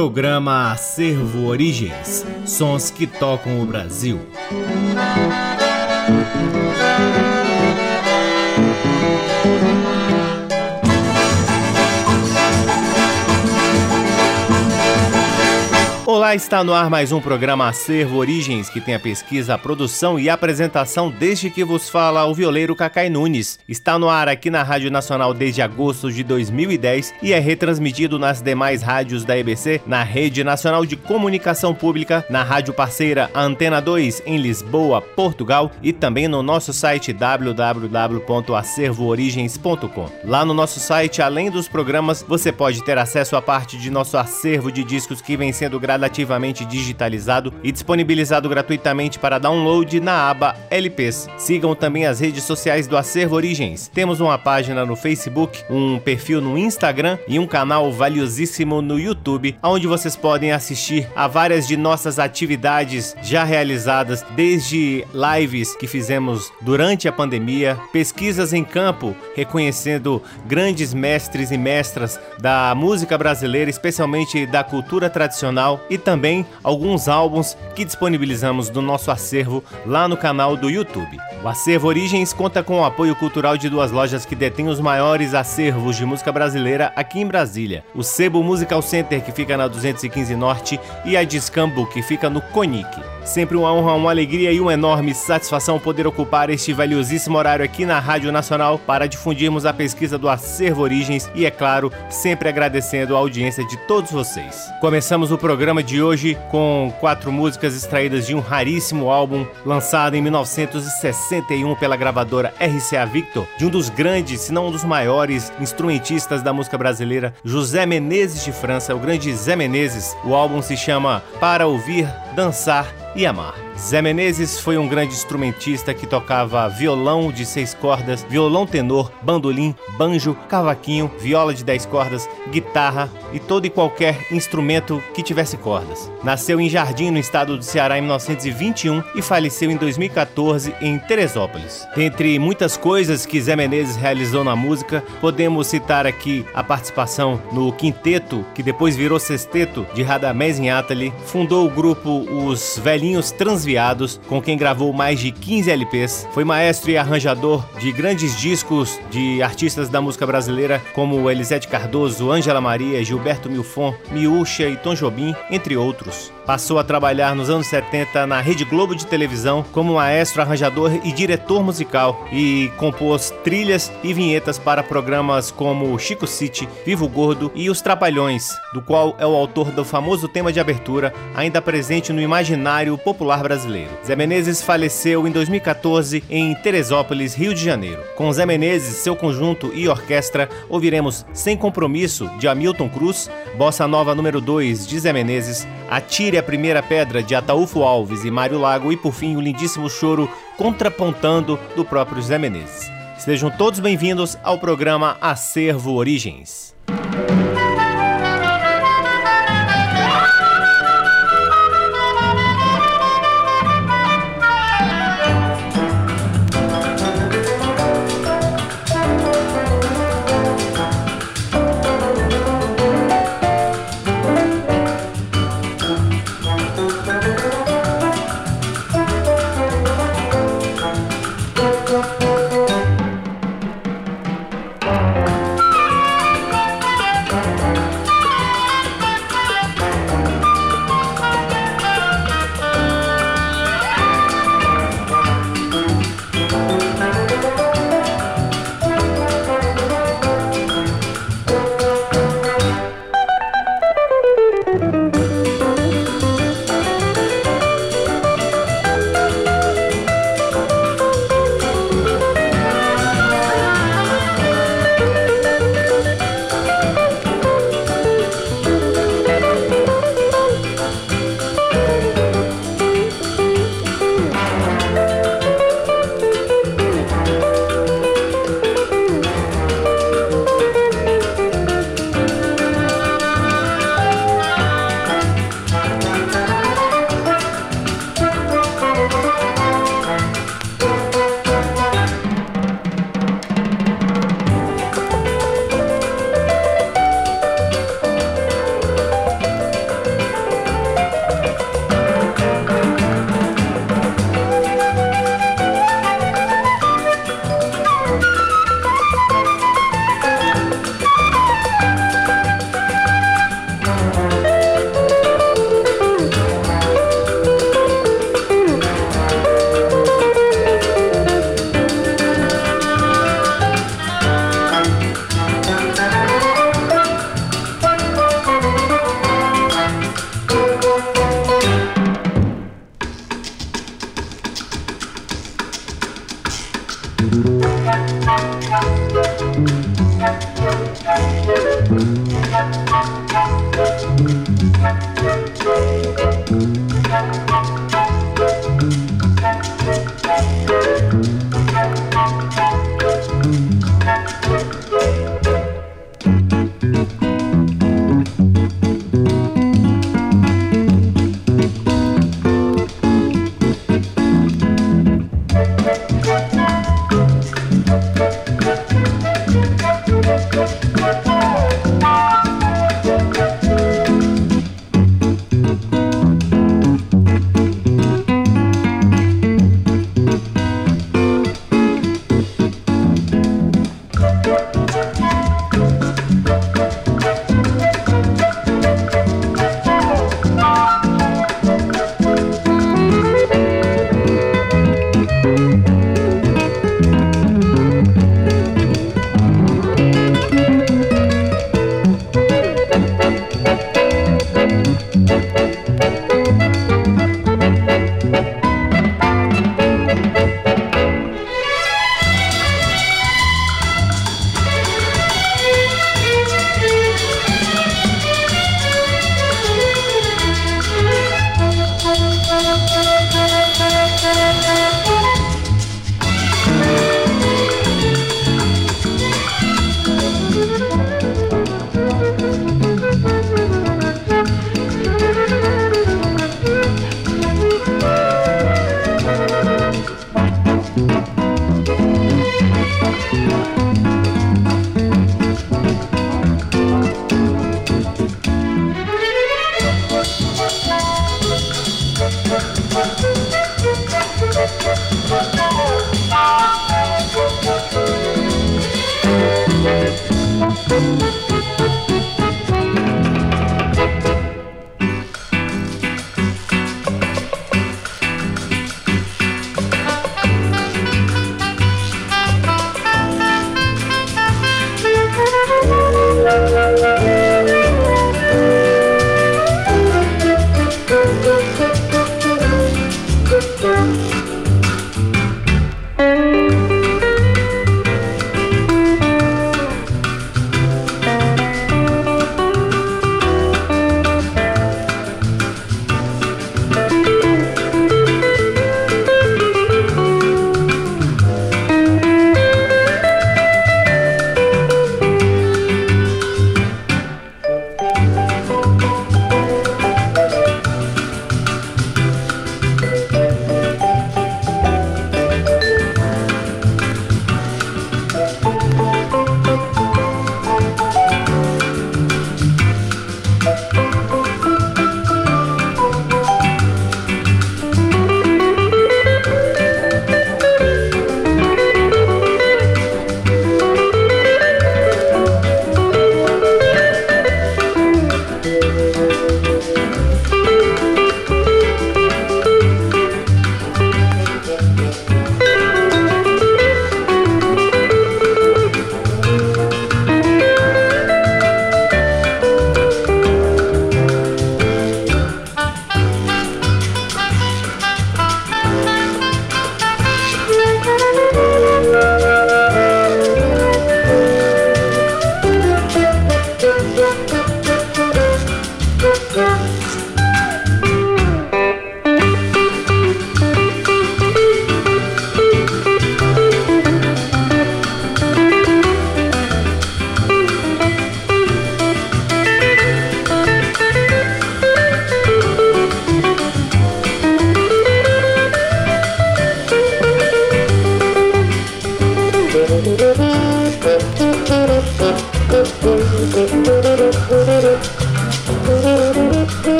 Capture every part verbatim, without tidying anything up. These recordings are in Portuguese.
Programa Acervo Origens, sons que tocam o Brasil. Olá, está no ar mais um programa Acervo Origens, que tem a pesquisa, a produção e a apresentação deste que vos fala o violeiro Cacai Nunes. Está no ar aqui na Rádio Nacional desde agosto de dois mil e dez e é retransmitido nas demais rádios da E B C, na Rede Nacional de Comunicação Pública, na rádio parceira Antena dois em Lisboa, Portugal, e também no nosso site w w w ponto acervo origens ponto com. Lá no nosso site, além dos programas, você pode ter acesso à parte de nosso acervo de discos que vem sendo gratuito, relativamente digitalizado e disponibilizado gratuitamente para download na aba L Ps. Sigam também as redes sociais do Acervo Origens. Temos uma página no Facebook, um perfil no Instagram e um canal valiosíssimo no YouTube, onde vocês podem assistir a várias de nossas atividades já realizadas, desde lives que fizemos durante a pandemia, pesquisas em campo, reconhecendo grandes mestres e mestras da música brasileira, especialmente da cultura tradicional, e também alguns álbuns que disponibilizamos do nosso acervo lá no canal do YouTube. O Acervo Origens conta com o apoio cultural de duas lojas que detêm os maiores acervos de música brasileira aqui em Brasília. O Sebo Musical Center, que fica na duzentos e quinze Norte, e a Discambo, que fica no Conic. Sempre uma honra, uma alegria e uma enorme satisfação poder ocupar este valiosíssimo horário aqui na Rádio Nacional para difundirmos a pesquisa do Acervo Origens e, é claro, sempre agradecendo a audiência de todos vocês. Começamos o programa de hoje com quatro músicas extraídas de um raríssimo álbum lançado em mil novecentos e sessenta e um pela gravadora R C A Victor, de um dos grandes, se não um dos maiores instrumentistas da música brasileira, José Menezes de França, o grande Zé Menezes. O álbum se chama Para Ouvir, Dançar e Amar. Zé Menezes foi um grande instrumentista que tocava violão de seis cordas, violão tenor, bandolim, banjo, cavaquinho, viola de dez cordas, guitarra e todo e qualquer instrumento que tivesse cordas. Nasceu em Jardim, no estado do Ceará, em mil novecentos e vinte e um e faleceu em dois mil e quatorze em Teresópolis. Dentre muitas coisas que Zé Menezes realizou na música, podemos citar aqui a participação no quinteto, que depois virou sexteto, de Radamés Atali, fundou o grupo Os Velhinhos Transviados, com quem gravou mais de quinze L Ps. Foi maestro e arranjador de grandes discos de artistas da música brasileira, como Elisete Cardoso, Ângela Maria, Gilberto Milfon, Miúcha e Tom Jobim, entre outros. Passou a trabalhar nos anos setenta na Rede Globo de televisão como maestro, arranjador e diretor musical, e compôs trilhas e vinhetas para programas como Chico City, Vivo Gordo e Os Trapalhões, do qual é o autor do famoso tema de abertura, ainda presente no imaginário popular brasileiro. Zé Menezes faleceu em dois mil e quatorze em Teresópolis, Rio de Janeiro. Com Zé Menezes, seu conjunto e orquestra, ouviremos Sem Compromisso, de Hamilton Cruz, Bossa Nova número dois, de Zé Menezes, Atire a Primeira Pedra, de Ataulpho Alves e Mário Lago, e por fim o lindíssimo choro Contrapontando, do próprio Zé Menezes. Sejam todos bem-vindos ao programa Acervo Origens.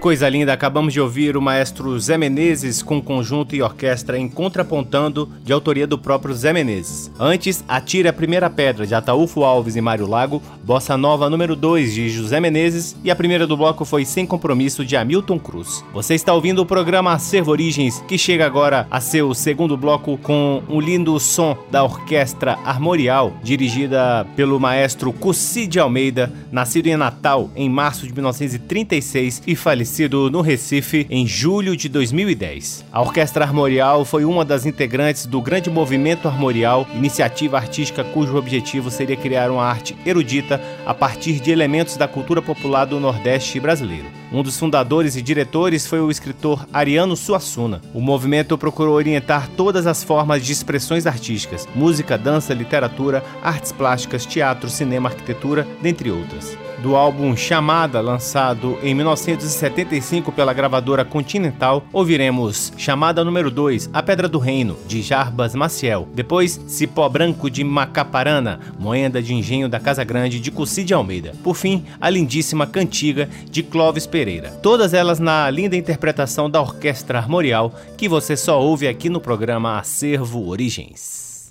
Coisa linda, acabamos de ouvir o maestro Zé Menezes com conjunto e orquestra em Contrapontando, de autoria do próprio Zé Menezes. Antes, Atire a Primeira Pedra, de Ataulpho Alves e Mário Lago, Bossa Nova número dois, de José Menezes, e a primeira do bloco foi Sem Compromisso, de Hamilton Cruz. Você está ouvindo o programa Acervo Origens, que chega agora a seu segundo bloco com um lindo som da Orquestra Armorial, dirigida pelo maestro Cussy de Almeida, nascido em Natal em março de mil novecentos e trinta e seis e falecido estabelecido no Recife em julho de dois mil e dez. A Orquestra Armorial foi uma das integrantes do grande movimento armorial, iniciativa artística cujo objetivo seria criar uma arte erudita a partir de elementos da cultura popular do Nordeste brasileiro. Um dos fundadores e diretores foi o escritor Ariano Suassuna. O movimento procurou orientar todas as formas de expressões artísticas: música, dança, literatura, artes plásticas, teatro, cinema, arquitetura, dentre outras. Do álbum Chamada, lançado em mil novecentos e setenta e cinco pela gravadora Continental, ouviremos Chamada número dois, A Pedra do Reino, de Jarbas Maciel. Depois, Cipó Branco, de Macaparana, Moenda de Engenho da Casa Grande, de Cussy de Almeida. Por fim, a lindíssima Cantiga, de Clóvis Pereira. Todas elas na linda interpretação da Orquestra Armorial, que você só ouve aqui no programa Acervo Origens.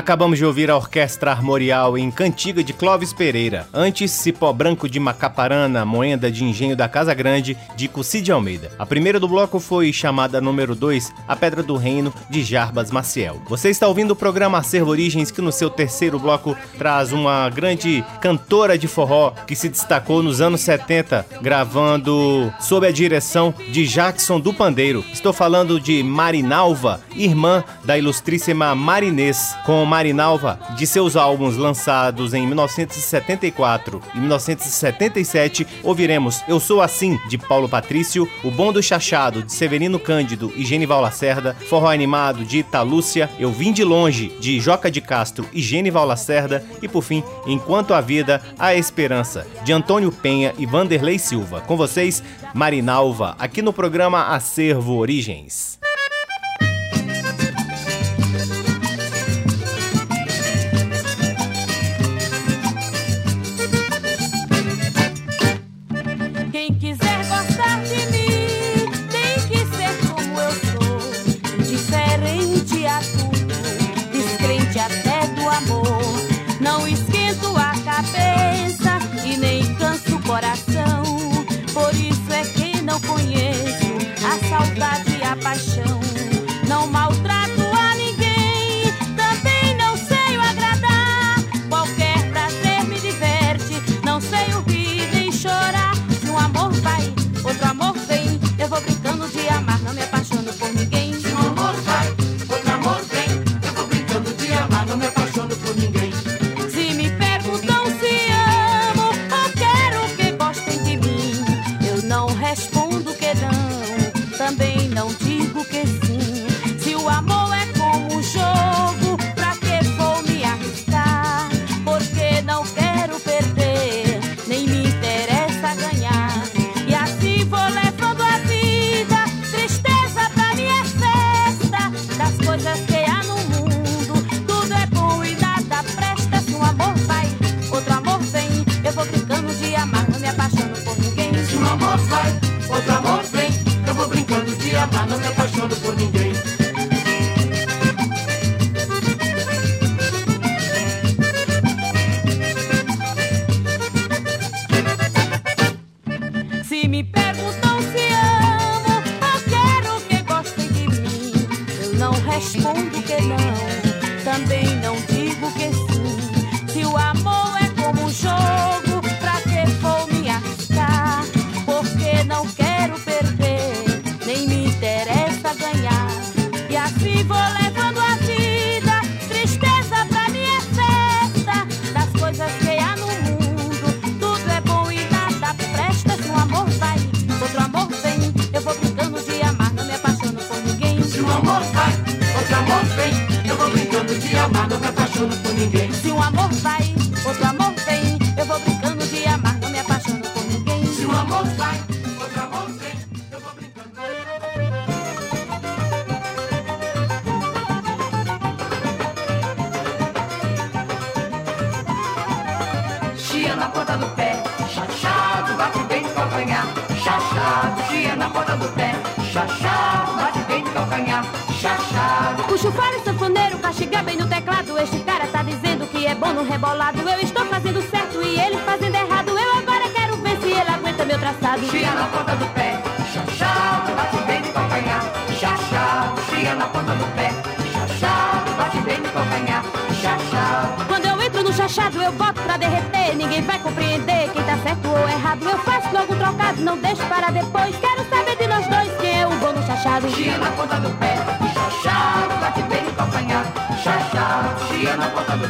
Acabamos de ouvir a Orquestra Armorial em Cantiga de Clóvis Pereira. Antes, Cipó Branco de Macaparana, Moenda de Engenho da Casa Grande, de Cussy de Almeida. A primeira do bloco foi chamada número dois, A Pedra do Reino, de Jarbas Maciel. Você está ouvindo o programa Acervo Origens, que no seu terceiro bloco traz uma grande cantora de forró que se destacou nos anos setenta, gravando sob a direção de Jackson do Pandeiro. Estou falando de Marinalva, irmã da ilustríssima Marinês, com Marinalva, de seus álbuns lançados em mil novecentos e setenta e quatro e mil novecentos e setenta e sete, ouviremos Eu Sou Assim, de Paulo Patrício, O Bom do Chachado, de Severino Cândido e Genival Lacerda, Forró Animado, de Ita Lúcia, Eu Vim de Longe, de Joca de Castro e Genival Lacerda, e por fim, Enquanto a Vida, a Esperança, de Antônio Penha e Wanderley Silva. Com vocês, Marinalva, aqui no programa Acervo Origens. Chachado, bate bem no calcanhar, chachado, chia na ponta do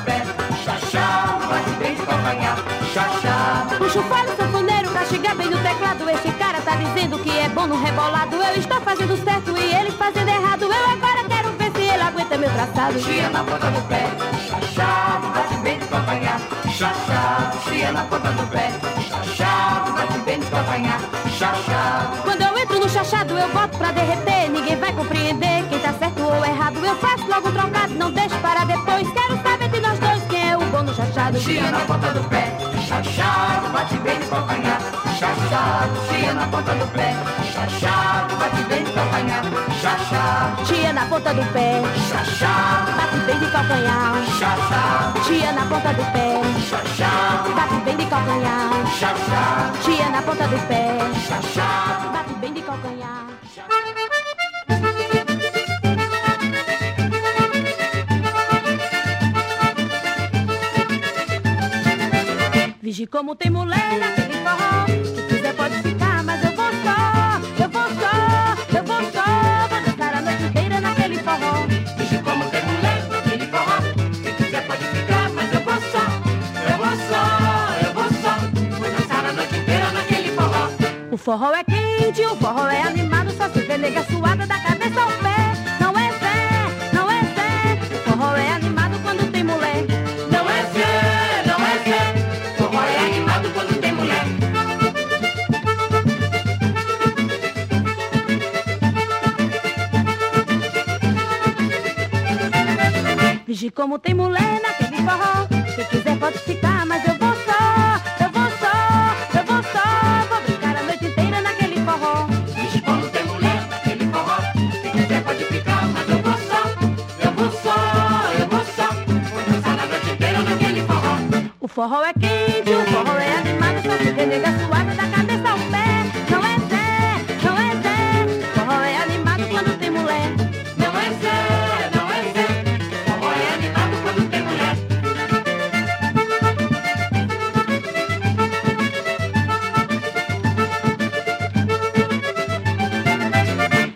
pé, chachado, bate bem. bem de calcanhar, xaxá. Tia na ponta do pé, xaxá. Bate bem de calcanhar, xaxá. Tia na ponta do pé, xaxá. Bate bem de calcanhar, xaxá. Tia na ponta do pé, xaxá. Bate bem de calcanhar, xaxá. Vigi como tem mulher naquele forró. Se quiser pode ficar, mas eu vou só. Eu vou só, eu vou só. Vou dançar a noite inteira naquele forró. Vigi como tem mulher naquele forró. Se quiser pode ficar, mas eu vou só. Eu vou só, eu vou só. Vou dançar a noite inteira naquele forró. O forró é quente, o forró é animado. Só se vê nega suada da cabeça ao pé. Não é fé, não é fé. O forró é animado quando tem mulher. Não é fé. Vigi como tem mulher naquele forró. Se quiser pode ficar, mas eu vou só. Eu vou só, eu vou só. Vou brincar a noite inteira naquele forró. Vigi como tem mulher naquele forró. Se quiser pode ficar, mas eu vou só. Eu vou só, eu vou só. Vou dançar a noite inteira naquele forró. O forró é quente, o forró é animado. Só se vê nega suada da cabeça ao pé. Não é Zé, não é Zé. O forró é animado quando tem mulher. Não é Zé.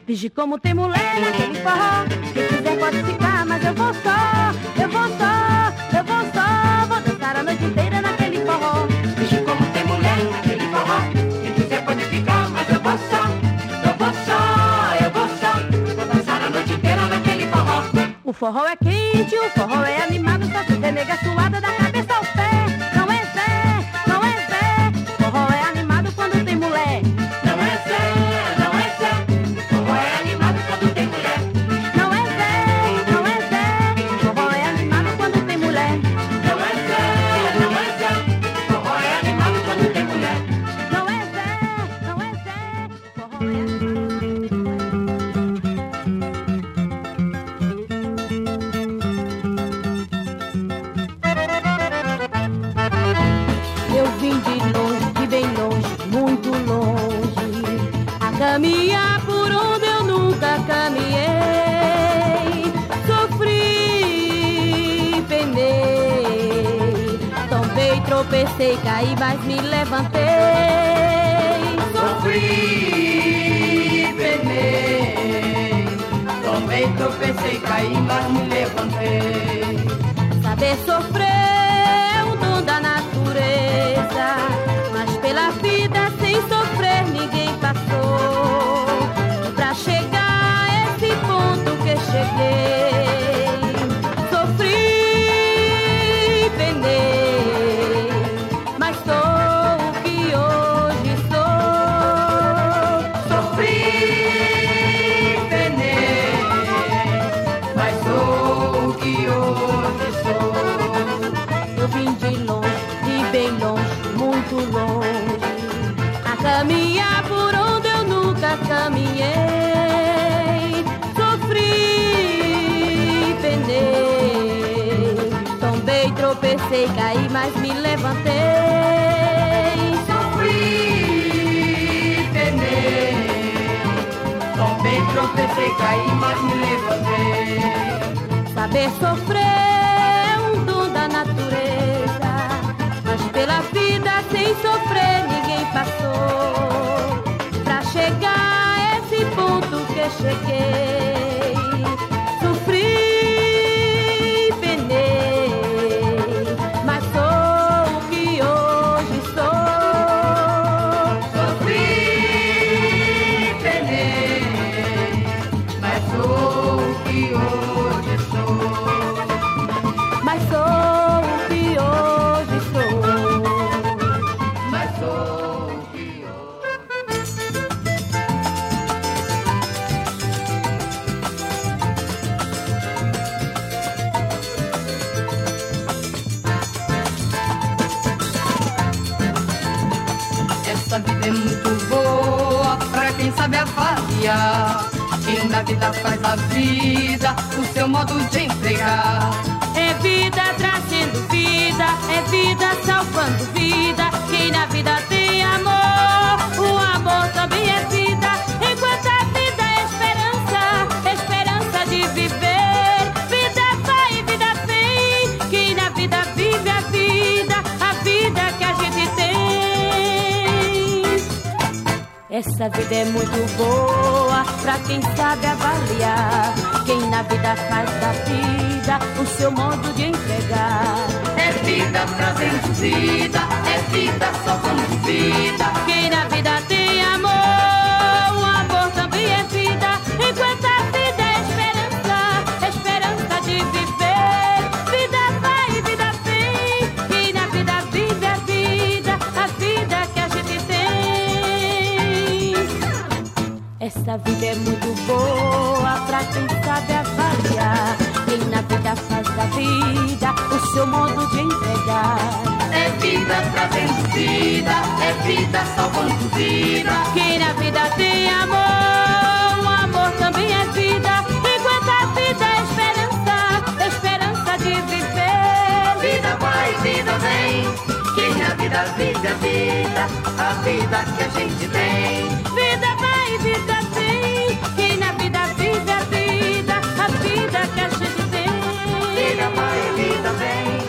Vigi como tem mulher naquele forró. Se quiser pode ficar, mas eu vou só. Eu vou só, eu vou só. Vou dançar a noite inteira naquele forró. Vigi como tem mulher naquele forró. Se quiser pode ficar, mas eu vou só. Eu vou só, eu vou só. Vou dançar a noite inteira naquele forró. O forró é quente, o forró é animado. Só se tem nega suada da cabeça ao pé. Não é Zé, não é Zé. O forró é animado quando tem mulher. Não é Zé. Caminhar por onde eu nunca caminhei, sofri, penei, tombei, tropecei, caí, mas me levantei. Sofri, penei, tombei, tropecei, caí, mas me levantei. Saber sofrer é um dom da natureza, mas pela vida sem sofrer ninguém passou. Chegar a esse ponto que cheguei, sofri, penei, mas sou o que hoje sou. Sofri, penei, mas sou o que hoje sou. Eu vim de longe, de bem longe, muito longe, a caminhar por onde eu nunca caminhei. Tropecei, caí, mas me levantei. Sofri, penei, tombei, tropecei, caí, mas me levantei. Saber sofrer é um dom da natureza, mas pela vida sem sofrer ninguém passou. Pra chegar a esse ponto que cheguei, sofri. Maria. Quem da vida faz a vida, o seu modo de entregar. É vida trazendo vida, é vida salvando vida. Quem na vida tem amor, o amor também é vida. Enquanto a vida é esperança, esperança de viver. Vida vai e vida vem, quem na vida vive a vida, a vida que a gente tem. Essa vida é muito boa pra quem sabe avaliar. Quem na vida faz da vida o seu modo de entregar. É vida trazendo vida, é vida salvando vida. Quem na vida tem amor, o amor também é vida. Enquanto a vida é esperança, esperança de viver. Vida vai e vida vem, quem na vida vive a vida, a vida que a gente tem. Essa vida é muito boa pra quem sabe avaliar. Quem na vida faz da vida o seu modo de entregar. É vida trazendo vida, é vida salvando vida. Quem na vida tem amor, o amor também é vida. Enquanto a vida é esperança, esperança de viver. Vida vai, vida vem, quem na vida vive a vida, a vida que a gente tem. Vida vai, vida vem, que a gente tem. Vida vai, vida vem,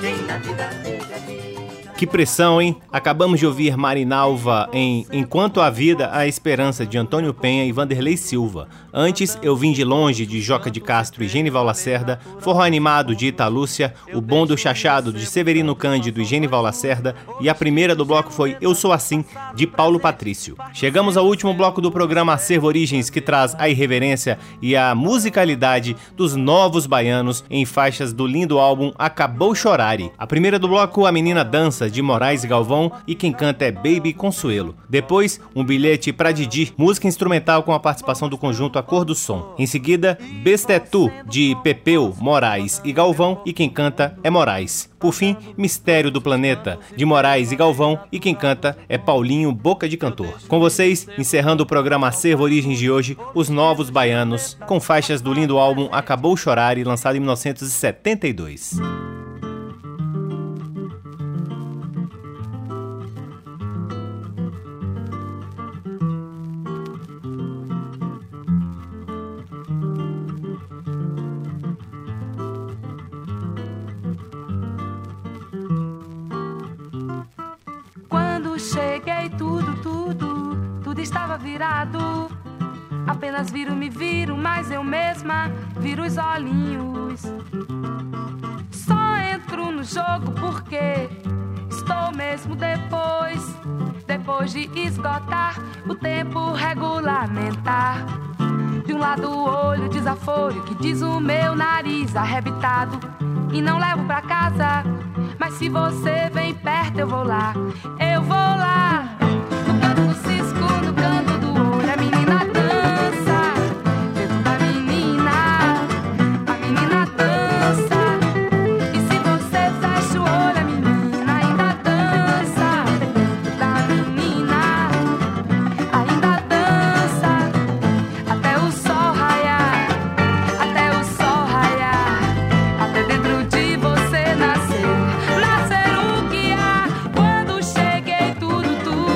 quem na vida vive a vida. Que pressão, hein? Acabamos de ouvir Marinalva em Enquanto a Vida, a Esperança, de Antônio Penha e Wanderley Silva. Antes, Eu Vim de Longe, de Joca de Castro e Genival Lacerda, Forró Animado, de Ita Lúcia, O Bom do Chachado, de Severino Cândido e Genival Lacerda, e a primeira do bloco foi Eu Sou Assim, de Paulo Patrício. Chegamos ao último bloco do programa Acervo Origens, que traz a irreverência e a musicalidade dos Novos Baianos em faixas do lindo álbum Acabou Chorore. A primeira do bloco, A Menina Dança, de Morais e Galvão, e quem canta é Baby Consuelo. Depois, Um Bilhete pra Didi, música instrumental com a participação do conjunto A Cor do Som. Em seguida, Bestetu, de Pepeu, Morais e Galvão, e quem canta é Morais. Por fim, Mistério do Planeta, de Morais e Galvão, e quem canta é Paulinho Boca de Cantor. Com vocês, encerrando o programa Acervo Origens de hoje, Os Novos Baianos, com faixas do lindo álbum Acabou Chorore, lançado em mil novecentos e setenta e dois. Cheguei, tudo, tudo, tudo estava virado. Apenas viro, me viro, mas eu mesma viro os olhinhos. Só entro no jogo porque estou mesmo depois, depois de esgotar o tempo regulamentar. De um lado o olho desaforo que diz o meu nariz arrebitado, e não levo pra casa, mas se você vem perto eu vou lá, eu vou lá. No canto do cisco, no canto do olho, a menina dança. Dentro da menina, a menina dança. E se você fecha o olho, a menina ainda dança. Dentro da menina, ainda dança. Até o sol raiar, até o sol raiar, até dentro de você nascer. Nascer o que há. Quando cheguei tudo, tudo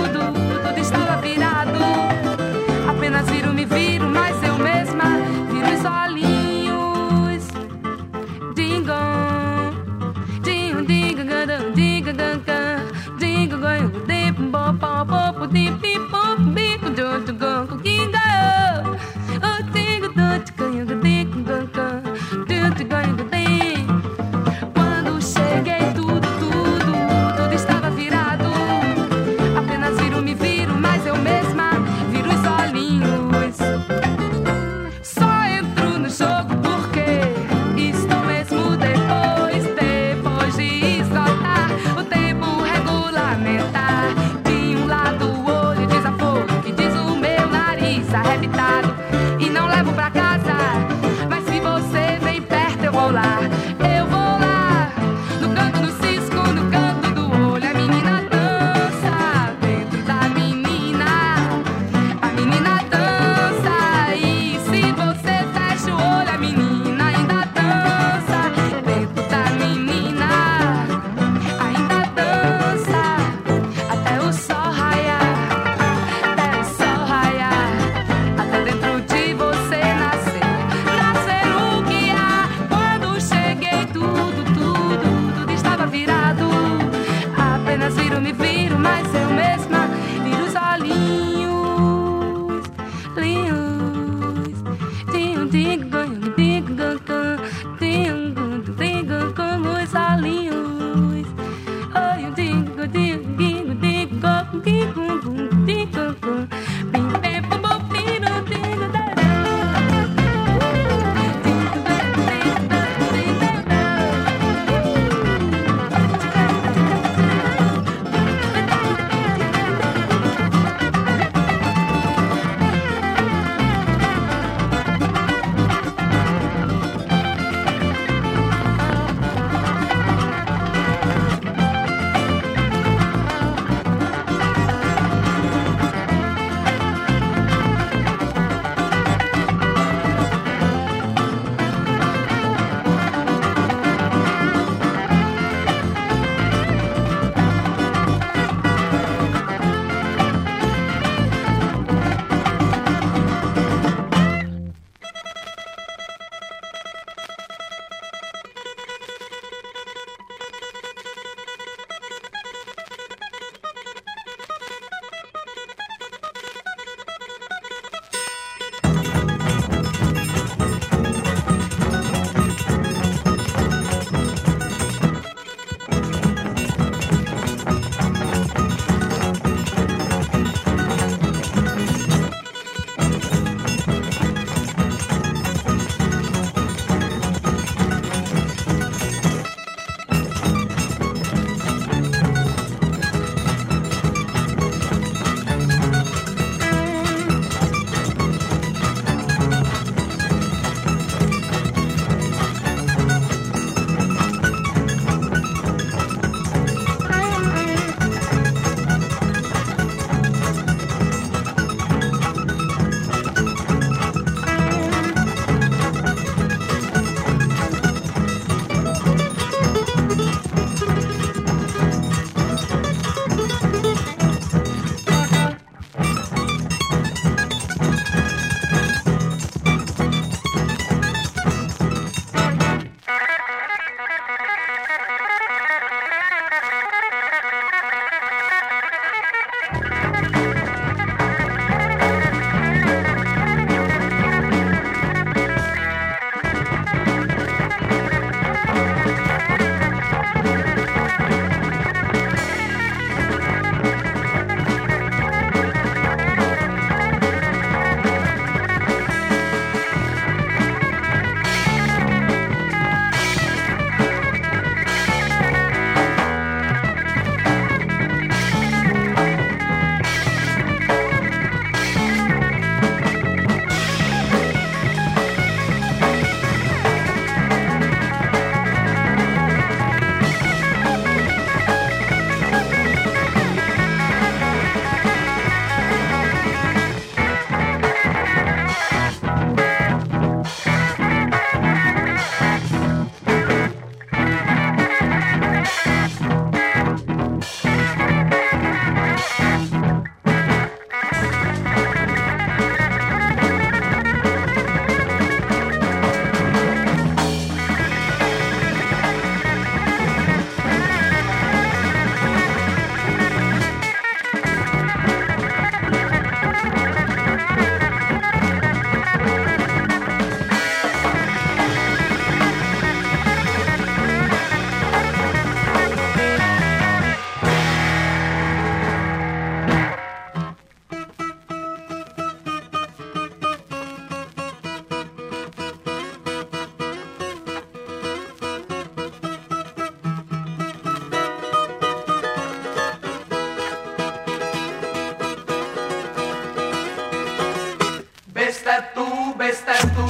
bestetu, bestetu,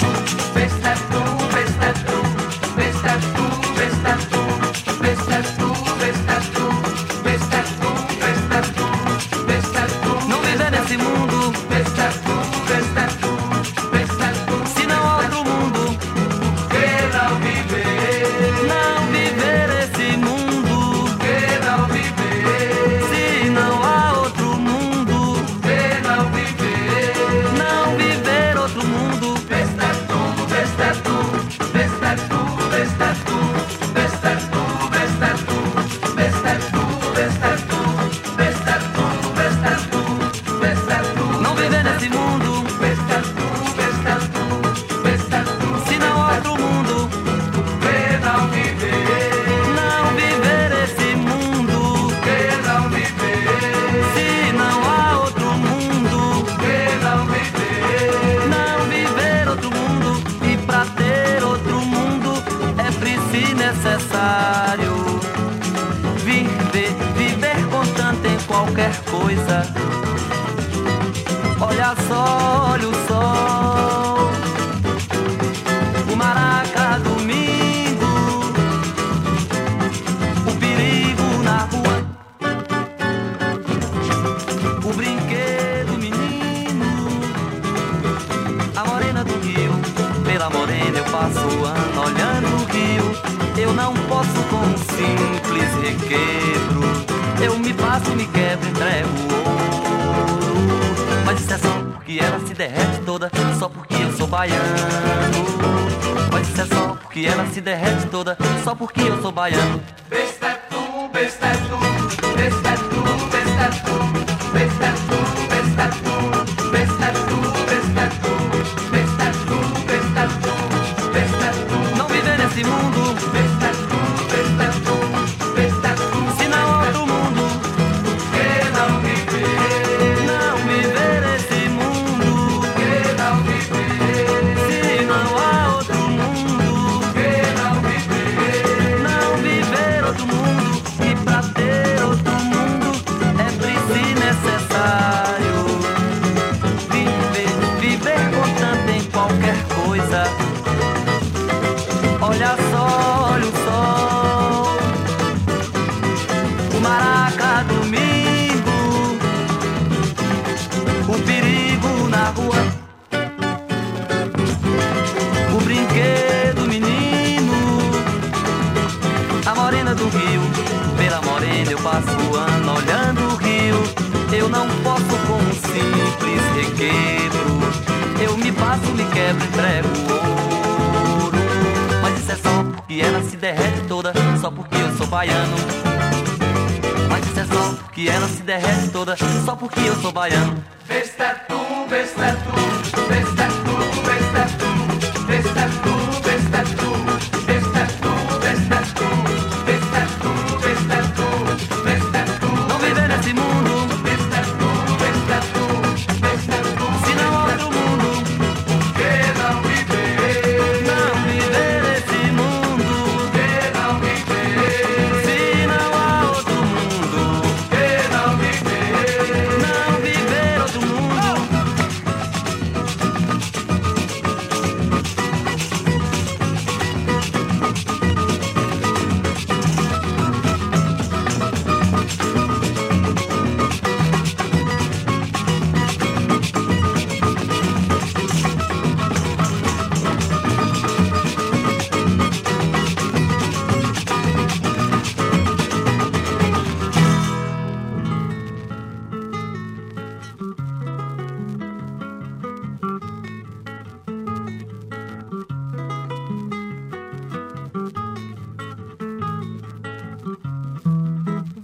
bestetu, bestetu, bestetu, bestetu, bestetu, bestetu, bestetu, bestetu, bestetu. Não viver nesse mundo, bestetu, bestetu, bestetu, se não há outro mundo, que não viver, não viver esse mundo, que não viver, se não há outro mundo, que não viver, não viver outro mundo, bestetu, bestetu, bestetu, bestetu, bestetu, bestetu, bestetu, bestetu, bestetu, bestetu, bestetu. Não viver nesse mundo, bestetu, bestetu, bestetu, se não há outro mundo, que não viver, não viver esse mundo, que não viver, se não há outro mundo, que não viver, não viver outro mundo. E pra ter outro mundo é preciso e necessário viver, viver constante em qualquer coisa. Olha só, olha o sol, o maraca domingo, o perigo na rua, o brinquedo menino, a morena do rio. Pela morena eu passo o ano olhando o rio. Eu não posso com um simples requebro, eu me passo, me quebro, entrego ouro. Mas isso é só porque ela se derrete toda, só porque eu sou baiano. Mas isso é só porque ela se derrete toda, só porque eu sou baiano. Bestetu, bestetu, bestetu, bestetu, bestetu, bestetu, bestetu, bestetu, bestetu, bestetu, bestetu. Não viver nesse mundo, bestetu, bestetu, bestetu, se não há outro mundo, que não viver, não viver esse mundo, que não viver, se não há outro mundo, que não viver, não viver outro mundo. E pra ter outro mundo é preciso e necessário viver, viver constante em qualquer coisa. Olha só, olha o sol, o maraca domingo, o perigo na rua, o brinquedo menino, a morena do rio. Pela morena eu passo o ano olhando o rio. Eu não posso com um simples requebro, eu me passo, me quebro, entrego ouro. Mas isso é só porque ela se derrete toda, só porque eu sou baiano. Mas isso é só porque ela se derrete toda, só porque eu sou baiano. Bestetu, bestetu, bestetu, bestetu, bestetu, bestetu, bestetu, bestetu, bestetu, bestetu, bestetu. Não viver nesse mundo, bestetu, bestetu, bestetu, se não há outro mundo, que não viver, não viver esse mundo, que não viver, se não há outro mundo, que não viver, não viver outro mundo.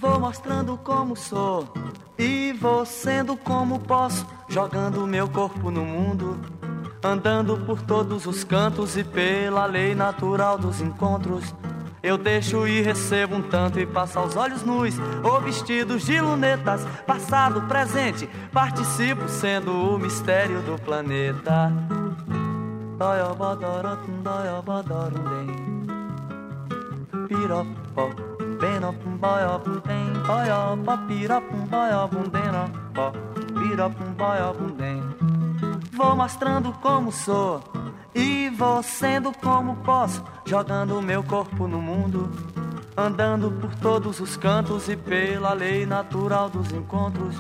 Vou mostrando como sou e vou sendo como posso, jogando meu corpo no mundo, andando por todos os cantos e pela lei natural dos encontros. Eu deixo e recebo um tanto e passo aos olhos nus ou vestidos de lunetas. Passado, presente, participo sendo o mistério do planeta. Doiobodorotum, doiobodorundem, piropó. Benopum boyopum tem, boyopum piropum boyopum denopum, piropum boyopum tem. Vou mostrando como sou e vou sendo como posso, jogando meu corpo no mundo, andando por todos os cantos e pela lei natural dos encontros.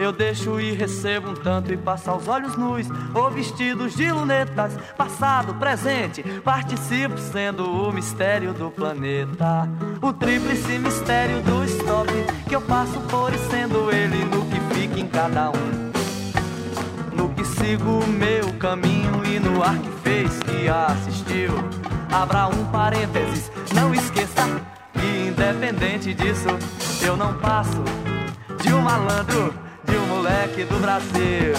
Eu deixo e recebo um tanto e passo os olhos nus ou vestidos de lunetas, passado, presente, participo sendo o mistério do planeta. O tríplice mistério do stop que eu passo por e sendo ele no que fica em cada um, no que sigo o meu caminho e no ar que fez, que assistiu. Abra um parênteses, não esqueça que independente disso eu não passo de um malandro, de um moleque do Brasil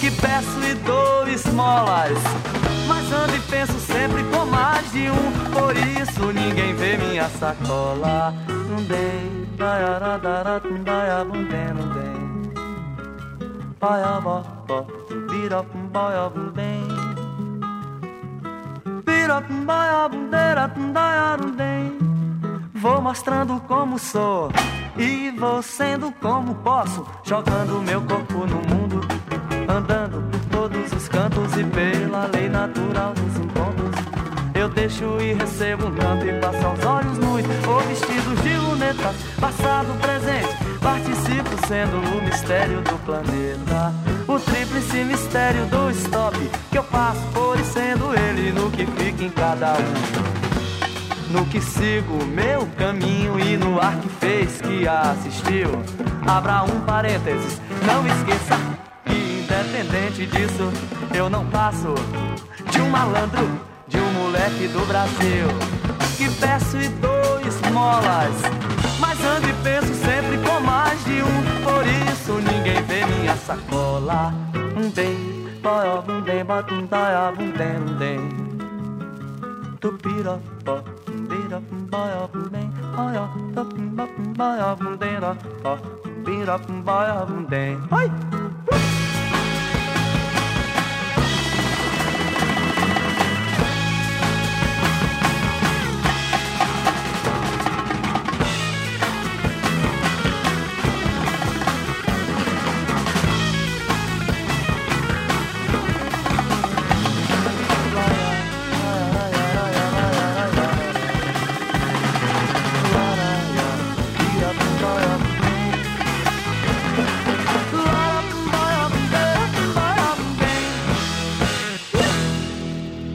que peço e dou esmolas, mas ando e penso sempre com mais de um. Por isso ninguém vê minha sacola. Não dei, daiaradaratu, daiabundem, não dei. Paiabó, birapum, baiabundem. Birapum, baiabunderatum, daiarundem. Vou mostrando como sou e vou sendo como posso, jogando meu corpo no mundo, andando por todos os cantos e pela lei natural dos encontros. Eu deixo e recebo um canto e passo aos olhos nus ou vestidos de lunetas, passado, presente, participo sendo o mistério do planeta. O tríplice mistério do stop que eu passo por e sendo ele no que fica em cada um, no que sigo meu caminho e no ar que fez, que assistiu. Abra um parênteses, não esqueça que independente disso eu não passo de um malandro, de um moleque do Brasil que peço e dou esmolas, mas ando e penso sempre com mais de um. Por isso ninguém vê minha sacola. Um bem, boy, um bem, batum, daia, um bem, um bem. Tupira, pó.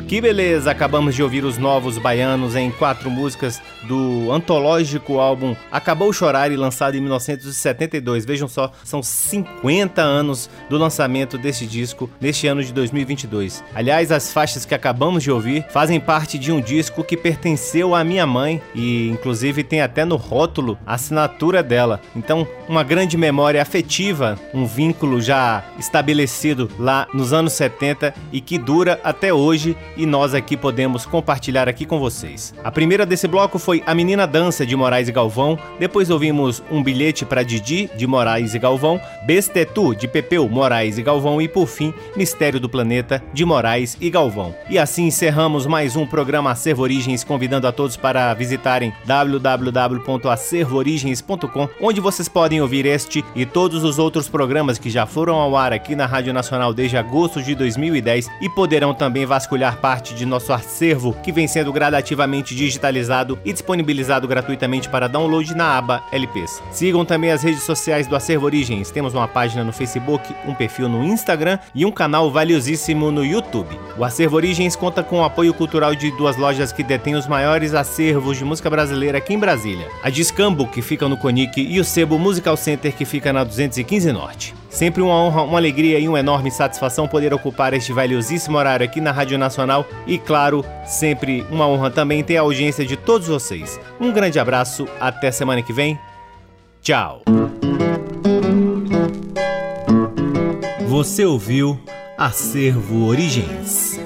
Que beleza! Acabamos de ouvir os Novos Baianos em quatro músicas do antológico álbum Acabou Chorore, lançado em mil novecentos e setenta e dois. Vejam só, são cinquenta anos do lançamento desse disco neste ano de dois mil e vinte e dois. Aliás, as faixas que acabamos de ouvir fazem parte de um disco que pertenceu à minha mãe e, inclusive, tem até no rótulo a assinatura dela. Então, uma grande memória afetiva, um vínculo já estabelecido lá nos anos setenta e que dura até hoje. E nós aqui podemos compartilhar aqui com vocês. A primeira desse bloco foi A Menina Dança, de Morais e Galvão. Depois ouvimos Um Bilhete para Didi, de Morais e Galvão. Bestetu, de Pepeu, Morais e Galvão. E por fim, Mistério do Planeta, de Morais e Galvão. E assim encerramos mais um programa Acervo Origens, convidando a todos para visitarem w w w ponto acervo origens ponto com, onde vocês podem ouvir este e todos os outros programas que já foram ao ar aqui na Rádio Nacional desde agosto de dois mil e dez e poderão também vasculhar parte de nosso acervo, que vem sendo gradativamente digitalizado e disponibilizado gratuitamente para download na aba L Ps. Sigam também as redes sociais do Acervo Origens. Temos uma página no Facebook, um perfil no Instagram e um canal valiosíssimo no YouTube. O Acervo Origens conta com o apoio cultural de duas lojas que detêm os maiores acervos de música brasileira aqui em Brasília: a Discambo, que fica no Conic, e o Sebo Musical Center, que fica na duzentos e quinze Norte. Sempre uma honra, uma alegria e uma enorme satisfação poder ocupar este valiosíssimo horário aqui na Rádio Nacional e, claro, sempre uma honra também ter a audiência de todos vocês. Um grande abraço, até semana que vem. Tchau! Você ouviu Acervo Origens.